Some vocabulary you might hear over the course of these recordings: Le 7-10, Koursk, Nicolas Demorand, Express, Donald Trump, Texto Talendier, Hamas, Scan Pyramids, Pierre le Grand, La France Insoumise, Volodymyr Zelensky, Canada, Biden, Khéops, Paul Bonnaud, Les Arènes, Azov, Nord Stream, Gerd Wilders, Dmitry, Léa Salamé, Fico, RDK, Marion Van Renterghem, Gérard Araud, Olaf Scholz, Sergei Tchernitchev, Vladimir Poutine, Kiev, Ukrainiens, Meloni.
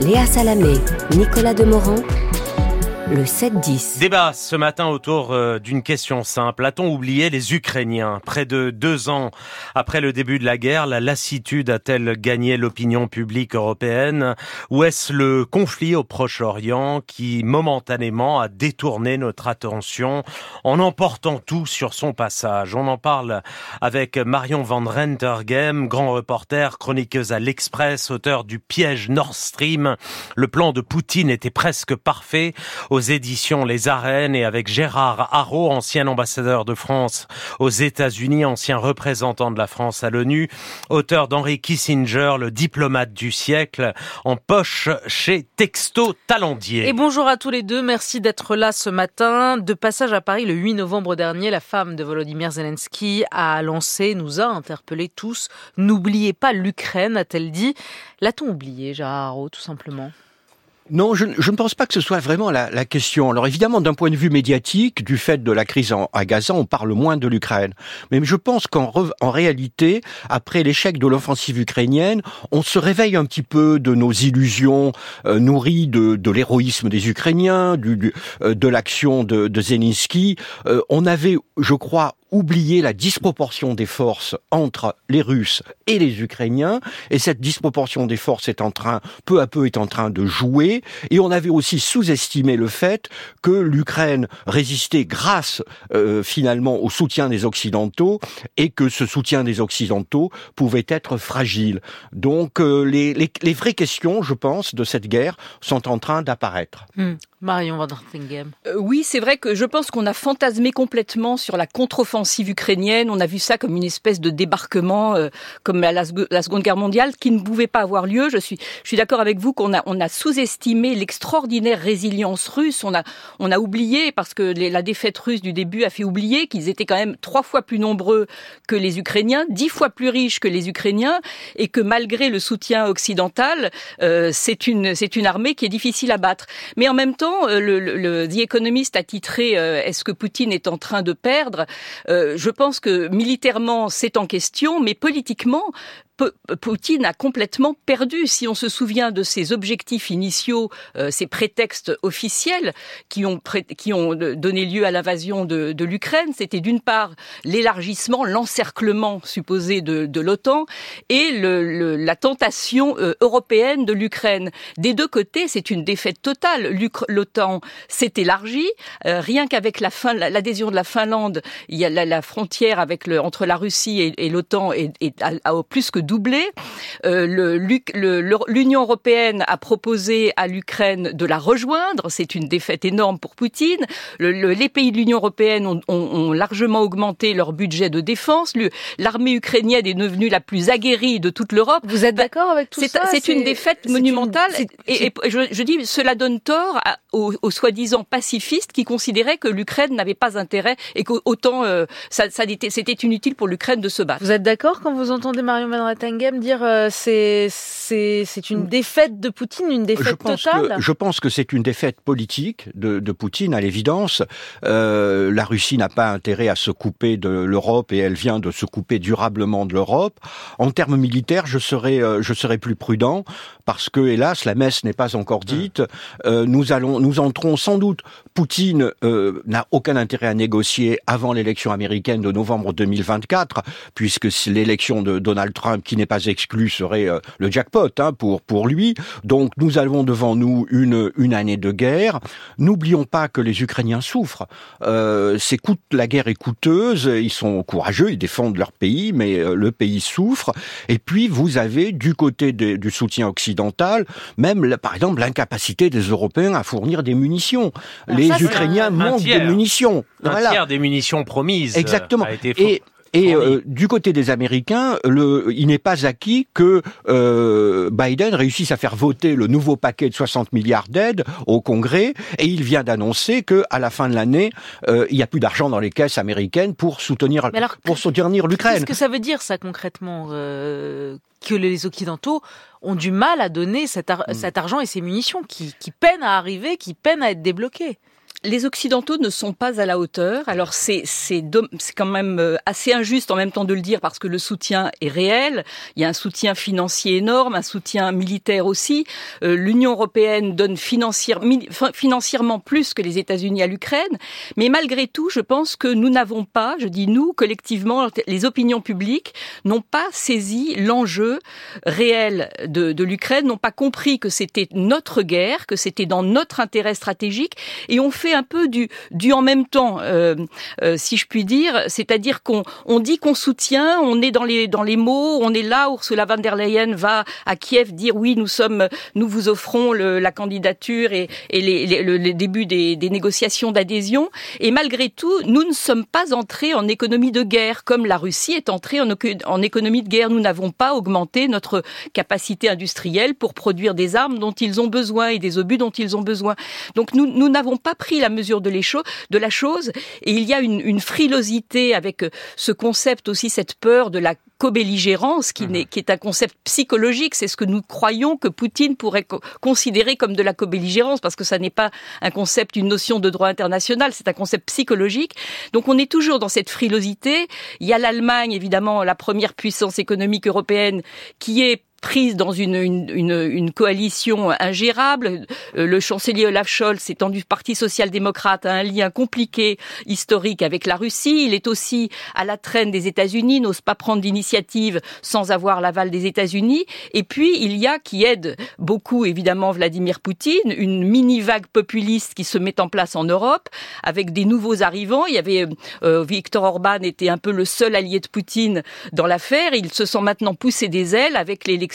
Léa Salamé, Nicolas Demorand, Le 7-10. Débat ce matin autour d'une question simple. A-t-on oublié les Ukrainiens ? Près de 2 ans après le début de la guerre, la lassitude a-t-elle gagné l'opinion publique européenne ? Ou est-ce le conflit au Proche-Orient qui, momentanément, a détourné notre attention en emportant tout sur son passage ? On en parle avec Marion Van Renterghem, grand reporter, chroniqueuse à l'Express, auteur du piège Nord Stream. Le plan de Poutine était presque parfait. Aux éditions Les Arènes, et avec Gérard Araud, ancien ambassadeur de France aux États-Unis, ancien représentant de la France à l'ONU, auteur d'Henry Kissinger, le diplomate du siècle, en poche chez Texto Talendier. Et bonjour à tous les deux, merci d'être là ce matin. De passage à Paris le 8 novembre dernier, la femme de Volodymyr Zelensky a lancé, nous a interpellés tous, « N'oubliez pas l'Ukraine », a-t-elle dit. L'a-t-on oublié, Gérard Araud, tout simplement ? Non, je ne pense pas que ce soit vraiment la question. Alors évidemment, d'un point de vue médiatique, du fait de la crise à Gaza, on parle moins de l'Ukraine. Mais je pense qu'en réalité, après l'échec de l'offensive ukrainienne, on se réveille un petit peu de nos illusions nourries de l'héroïsme des Ukrainiens, de l'action de Zelensky. On avait, je crois, oublier la disproportion des forces entre les Russes et les Ukrainiens, et cette disproportion des forces est peu à peu en train de jouer, et on avait aussi sous-estimé le fait que l'Ukraine résistait grâce finalement au soutien des Occidentaux, et que ce soutien des Occidentaux pouvait être fragile. Donc les vraies questions, je pense, de cette guerre sont en train d'apparaître. Marion Van Renterghem. Oui, c'est vrai que je pense qu'on a fantasmé complètement sur la contre-offensive ukrainienne. On a vu ça comme une espèce de débarquement, comme à la Seconde Guerre mondiale, qui ne pouvait pas avoir lieu. Je suis d'accord avec vous qu'on a sous-estimé l'extraordinaire résilience russe. On a oublié, parce que la défaite russe du début a fait oublier qu'ils étaient quand même 3 fois plus nombreux que les Ukrainiens, 10 fois plus riches que les Ukrainiens, et que malgré le soutien occidental, c'est une armée qui est difficile à battre. Mais en même temps, The Economist a titré « Est-ce que Poutine est en train de perdre ?» Je pense que militairement, c'est en question, mais politiquement, Poutine a complètement perdu. Si on se souvient de ses objectifs initiaux, ses prétextes officiels qui ont donné lieu à l'invasion de l'Ukraine, c'était d'une part l'élargissement, l'encerclement supposé de l'OTAN et la tentation européenne de l'Ukraine. Des deux côtés, c'est une défaite totale. L'OTAN s'est élargie. Rien qu'avec l'adhésion de la Finlande, il y a la frontière entre la Russie et l'OTAN est plus que doublé. L'Union européenne a proposé à l'Ukraine de la rejoindre. C'est une défaite énorme pour Poutine. Les pays de l'Union européenne ont largement augmenté leur budget de défense. L'armée ukrainienne est devenue la plus aguerrie de toute l'Europe. Vous êtes d'accord avec tout ça ? C'est une défaite monumentale. Et je dis, cela donne tort aux soi-disant pacifistes qui considéraient que l'Ukraine n'avait pas intérêt et qu'autant c'était inutile pour l'Ukraine de se battre. Vous êtes d'accord quand vous entendez Marion Van Renterghem dire c'est une défaite de Poutine, une défaite totale? Je pense que c'est une défaite politique de Poutine, à l'évidence. La Russie n'a pas intérêt à se couper de l'Europe et elle vient de se couper durablement de l'Europe. En termes militaires, je serai plus prudent parce que, hélas, la messe n'est pas encore dite. Nous entrons sans doute. Poutine n'a aucun intérêt à négocier avant l'élection américaine de novembre 2024, puisque l'élection de Donald Trump, qui n'est pas exclu, serait le jackpot pour lui. Donc nous avons devant nous une année de guerre. N'oublions pas que les Ukrainiens souffrent. La guerre est coûteuse, ils sont courageux, ils défendent leur pays, mais le pays souffre. Et puis vous avez du côté du soutien occidental, même par exemple l'incapacité des Européens à fournir des munitions. Les Ukrainiens manquent de munitions. Un tiers des munitions promises a été fourni. Et du côté des Américains, il n'est pas acquis que Biden réussisse à faire voter le nouveau paquet de 60 milliards d'aides au Congrès, et il vient d'annoncer qu'à la fin de l'année, il n'y a plus d'argent dans les caisses américaines pour soutenir l'Ukraine. Qu'est-ce que ça veut dire, ça, concrètement, que les Occidentaux ont du mal à donner cet argent et ces munitions qui peinent à arriver, qui peinent à être débloquées? les Occidentaux ne sont pas à la hauteur. Alors c'est quand même assez injuste en même temps de le dire parce que le soutien est réel. Il y a un soutien financier énorme, un soutien militaire aussi. L'Union européenne donne financièrement plus que les États-Unis à l'Ukraine. Mais malgré tout, je pense que nous n'avons pas, je dis nous, collectivement, les opinions publiques n'ont pas saisi l'enjeu réel de l'Ukraine, n'ont pas compris que c'était notre guerre, que c'était dans notre intérêt stratégique et on fait un peu du en même temps, si je puis dire, c'est-à-dire qu'on dit qu'on soutient, on est dans les mots, on est là. Ursula von der Leyen va à Kiev dire oui, nous vous offrons la candidature et le début des négociations d'adhésion. Et malgré tout, nous ne sommes pas entrés en économie de guerre comme la Russie est entrée en économie de guerre. Nous n'avons pas augmenté notre capacité industrielle pour produire des armes dont ils ont besoin et des obus dont ils ont besoin. Donc nous n'avons pas pris la mesure de la chose et il y a une frilosité avec ce concept aussi, cette peur de la co-belligérance qui est un concept psychologique, c'est ce que nous croyons que Poutine pourrait considérer comme de la co-belligérance parce que ça n'est pas un concept, une notion de droit international, c'est un concept psychologique. Donc on est toujours dans cette frilosité, il y a l'Allemagne évidemment, la première puissance économique européenne qui est prise dans une coalition ingérable. Le chancelier Olaf Scholz étant du Parti social-démocrate a un lien compliqué, historique avec la Russie. Il est aussi à la traîne des États-Unis, n'ose pas prendre d'initiative sans avoir l'aval des États-Unis. Et puis, il y a, qui aide beaucoup, évidemment, Vladimir Poutine, une mini-vague populiste qui se met en place en Europe, avec des nouveaux arrivants. Il y avait Viktor Orban était un peu le seul allié de Poutine dans l'affaire. Il se sent maintenant pousser des ailes avec les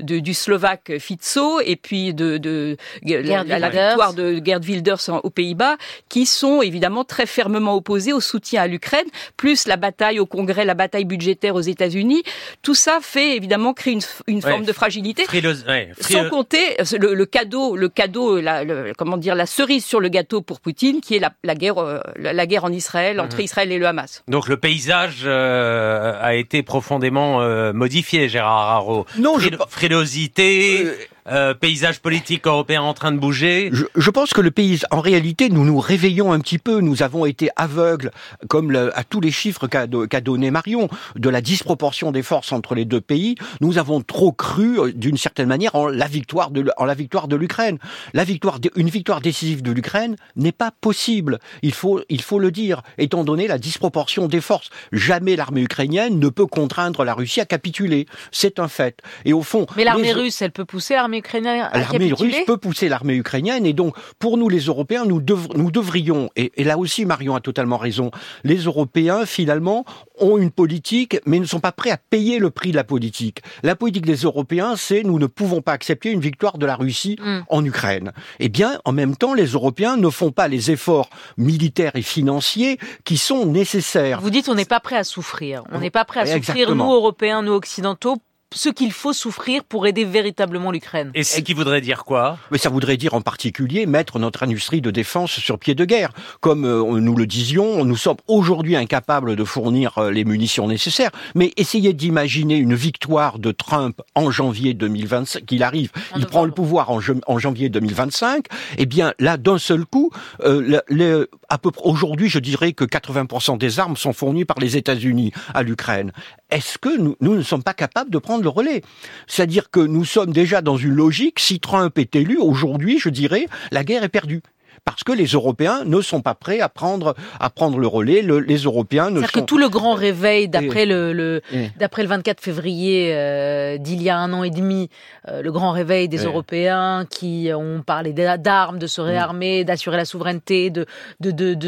du Slovaque Fico et puis la victoire de Gerd Wilders aux Pays-Bas, qui sont évidemment très fermement opposés au soutien à l'Ukraine, plus la bataille au Congrès, la bataille budgétaire aux États-Unis. Tout ça fait évidemment créer une forme de fragilité. Sans compter le cadeau, la cerise sur le gâteau pour Poutine, qui est la guerre en Israël, entre Israël et le Hamas. Donc le paysage a été profondément modifié, Gérard Araud. Non, frilosité, paysage politique européen en train de bouger. Je pense que en réalité, nous réveillons un petit peu. Nous avons été aveugles, comme à tous les chiffres qu'a donné Marion, de la disproportion des forces entre les deux pays. Nous avons trop cru, d'une certaine manière, en la victoire de l'Ukraine. Une victoire décisive de l'Ukraine n'est pas possible. Il faut le dire, étant donné la disproportion des forces. Jamais l'armée ukrainienne ne peut contraindre la Russie à capituler. C'est un fait. Et au fond, mais l'armée russe, elle peut pousser l'armée ukrainienne à capituler. L'armée russe peut pousser l'armée ukrainienne, et donc pour nous les Européens, nous devrions, et là aussi Marion a totalement raison, les Européens finalement ont une politique, mais ne sont pas prêts à payer le prix de la politique. La politique des Européens, c'est nous ne pouvons pas accepter une victoire de la Russie en Ukraine. Eh bien, en même temps, les Européens ne font pas les efforts militaires et financiers qui sont nécessaires. Vous dites on n'est pas prêts à souffrir. On n'est pas prêts à souffrir, nous Européens, nous Occidentaux, ce qu'il faut souffrir pour aider véritablement l'Ukraine. Et ce qui voudrait dire quoi ? Mais ça voudrait dire en particulier mettre notre industrie de défense sur pied de guerre. Comme nous le disions, nous sommes aujourd'hui incapables de fournir les munitions nécessaires, mais essayez d'imaginer une victoire de Trump en janvier 2025, qu'il arrive, il prend le pouvoir en janvier 2025, eh bien là, d'un seul coup, aujourd'hui, je dirais que 80% des armes sont fournies par les États-Unis à l'Ukraine. Est-ce que nous ne sommes pas capables de prendre le relais? C'est-à-dire que nous sommes déjà dans une logique, si Trump est élu, aujourd'hui, je dirais, la guerre est perdue. Parce que les Européens ne sont pas prêts à prendre le relais. Les Européens ne sont... C'est-à-dire que tout le grand réveil, d'après le 24 février d'il y a un an et demi, le grand réveil des Européens qui ont parlé d'armes, de se réarmer, d'assurer la souveraineté, de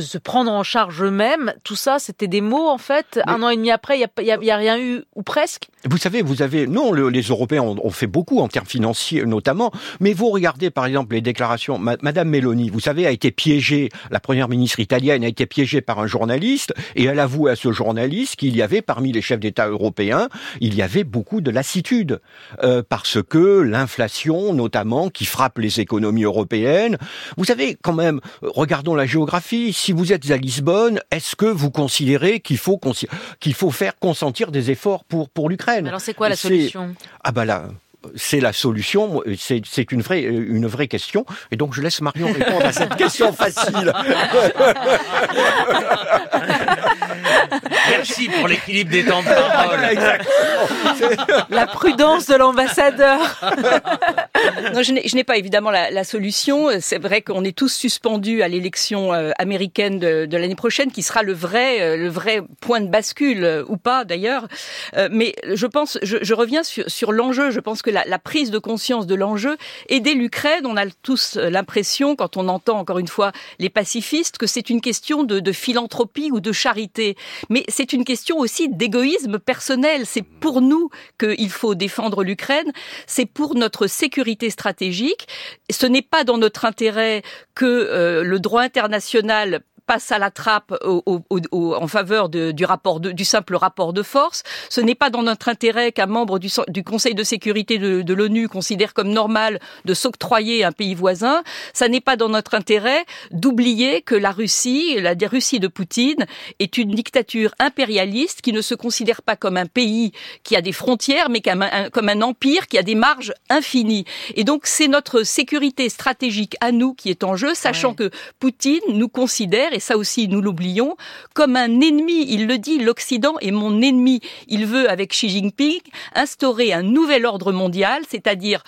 se prendre en charge eux-mêmes, tout ça, c'était des mots, en fait. Mais... un an et demi après, il n'y a rien eu, ou presque. Vous savez, les Européens ont fait beaucoup, en termes financiers notamment, mais vous regardez, par exemple, les déclarations, Madame Meloni, vous savez, a été piégée, la première ministre italienne a été piégée par un journaliste, et elle avoue à ce journaliste qu'il y avait, parmi les chefs d'État européens, il y avait beaucoup de lassitude, parce que l'inflation, notamment, qui frappe les économies européennes, vous savez, quand même, regardons la géographie, si vous êtes à Lisbonne, est-ce que vous considérez qu'il faut faire consentir des efforts pour l'Ukraine ? Alors c'est quoi la solution ? Ah bah là, c'est la solution, c'est une vraie question. Et donc, je laisse Marion répondre à cette question facile. Merci pour l'équilibre des temps de parole. La prudence de l'ambassadeur. Non, je n'ai pas évidemment la solution. C'est vrai qu'on est tous suspendus à l'élection américaine de l'année prochaine, qui sera le vrai point de bascule, ou pas d'ailleurs. Mais je pense, je reviens sur l'enjeu. Je pense que la prise de conscience de l'enjeu, aider l'Ukraine, on a tous l'impression, quand on entend encore une fois les pacifistes, que c'est une question de philanthropie ou de charité. Mais c'est une question aussi d'égoïsme personnel. C'est pour nous qu'il faut défendre l'Ukraine. C'est pour notre sécurité stratégique. Ce n'est pas dans notre intérêt que le droit international passe à la trappe en faveur du simple rapport de force. Ce n'est pas dans notre intérêt qu'un membre du Conseil de sécurité de l'ONU considère comme normal de s'octroyer un pays voisin. Ça n'est pas dans notre intérêt d'oublier que la Russie de Poutine est une dictature impérialiste qui ne se considère pas comme un pays qui a des frontières, mais comme un empire qui a des marges infinies. Et donc, c'est notre sécurité stratégique à nous qui est en jeu, sachant que Poutine nous considère, et ça aussi nous l'oublions, comme un ennemi. Il le dit, l'Occident est mon ennemi. Il veut, avec Xi Jinping, instaurer un nouvel ordre mondial, c'est-à-dire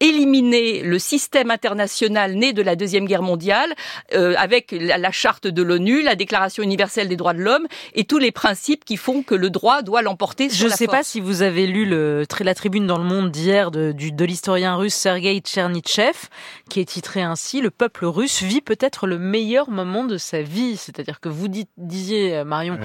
éliminer le système international né de la Deuxième Guerre mondiale, avec la charte de l'ONU, la Déclaration universelle des droits de l'homme, et tous les principes qui font que le droit doit l'emporter sur la force. Je ne sais pas si vous avez lu la tribune dans Le Monde d'hier de l'historien russe Sergei Tchernitchev, qui est titré ainsi « Le peuple russe vit peut-être le meilleur moment de sa vie », c'est-à-dire que vous disiez, Marion,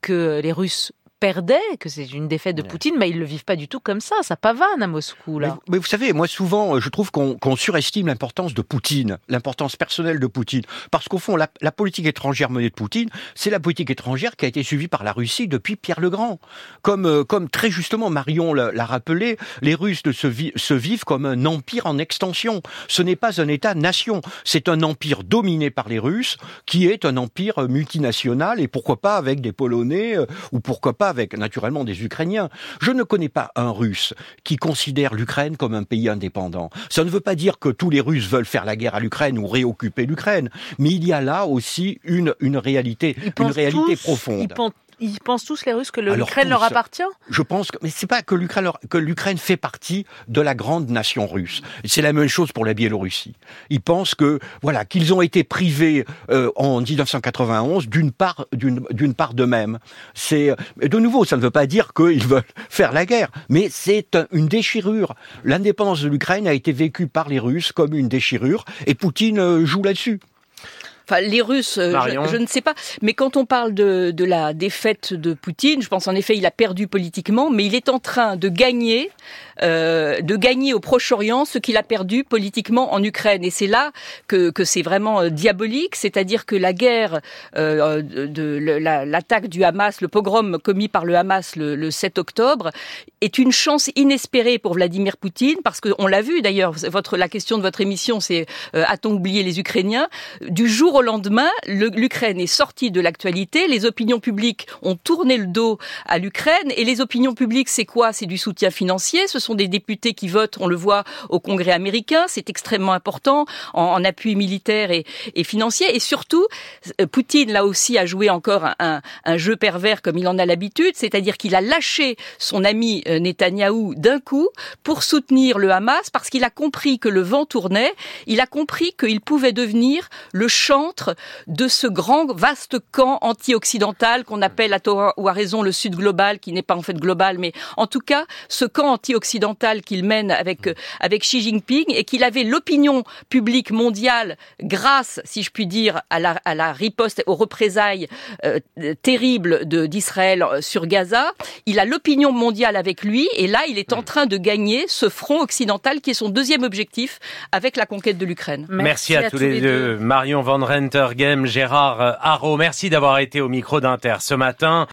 que les Russes perdaient, que c'est une défaite de Poutine, mais ils le vivent pas du tout comme ça. Ça pavane à Moscou, là. Mais vous savez, moi, souvent, je trouve qu'on surestime l'importance de Poutine, l'importance personnelle de Poutine. Parce qu'au fond, la politique étrangère menée de Poutine, c'est la politique étrangère qui a été suivie par la Russie depuis Pierre le Grand. Comme très justement Marion l'a rappelé, les Russes se vivent comme un empire en extension. Ce n'est pas un État-nation. C'est un empire dominé par les Russes, qui est un empire multinational, et pourquoi pas avec des Polonais, ou pourquoi pas avec, naturellement, des Ukrainiens. Je ne connais pas un Russe qui considère l'Ukraine comme un pays indépendant. Ça ne veut pas dire que tous les Russes veulent faire la guerre à l'Ukraine ou réoccuper l'Ukraine, mais il y a là aussi une réalité profonde. Ils pensent tous, les Russes, que l'Ukraine leur appartient ? Je pense que, mais c'est pas que l'Ukraine fait partie de la grande nation russe. C'est la même chose pour la Biélorussie. Ils pensent qu'ils ont été privés, en 1991 d'une part d'eux-mêmes. C'est, de nouveau, ça ne veut pas dire qu'ils veulent faire la guerre, mais c'est une déchirure. L'indépendance de l'Ukraine a été vécue par les Russes comme une déchirure, et Poutine joue là-dessus. Enfin, les Russes, je ne sais pas. Mais quand on parle de la défaite de Poutine, je pense en effet il a perdu politiquement, mais il est en train de gagner au Proche-Orient ce qu'il a perdu politiquement en Ukraine. Et c'est là que c'est vraiment diabolique, c'est-à-dire que la guerre, l'attaque du Hamas, le pogrom commis par le Hamas le 7 octobre, est une chance inespérée pour Vladimir Poutine, parce qu'on l'a vu d'ailleurs, la question de votre émission, c'est a-t-on oublié les Ukrainiens ? Du jour au lendemain, l'Ukraine est sortie de l'actualité, les opinions publiques ont tourné le dos à l'Ukraine, et les opinions publiques, c'est quoi ? C'est du soutien financier, ce sont des députés qui votent, on le voit au Congrès américain, c'est extrêmement important, en appui militaire et financier, et surtout, Poutine, là aussi, a joué encore un jeu pervers comme il en a l'habitude, c'est-à-dire qu'il a lâché son ami Netanyahou d'un coup pour soutenir le Hamas, parce qu'il a compris que le vent tournait, il a compris qu'il pouvait devenir le chantre de ce grand, vaste camp anti-occidental qu'on appelle à tort ou à raison le Sud global, qui n'est pas en fait global, mais en tout cas, ce camp anti-occidental qu'il mène avec Xi Jinping, et qu'il avait l'opinion publique mondiale, grâce, si je puis dire, à la riposte, aux représailles terribles d'Israël sur Gaza, il a l'opinion mondiale avec lui, et là, il est en train de gagner ce front occidental qui est son deuxième objectif avec la conquête de l'Ukraine. Merci à tous les deux. Marion Van Renterghem, Gérard Araud, merci d'avoir été au micro d'Inter ce matin.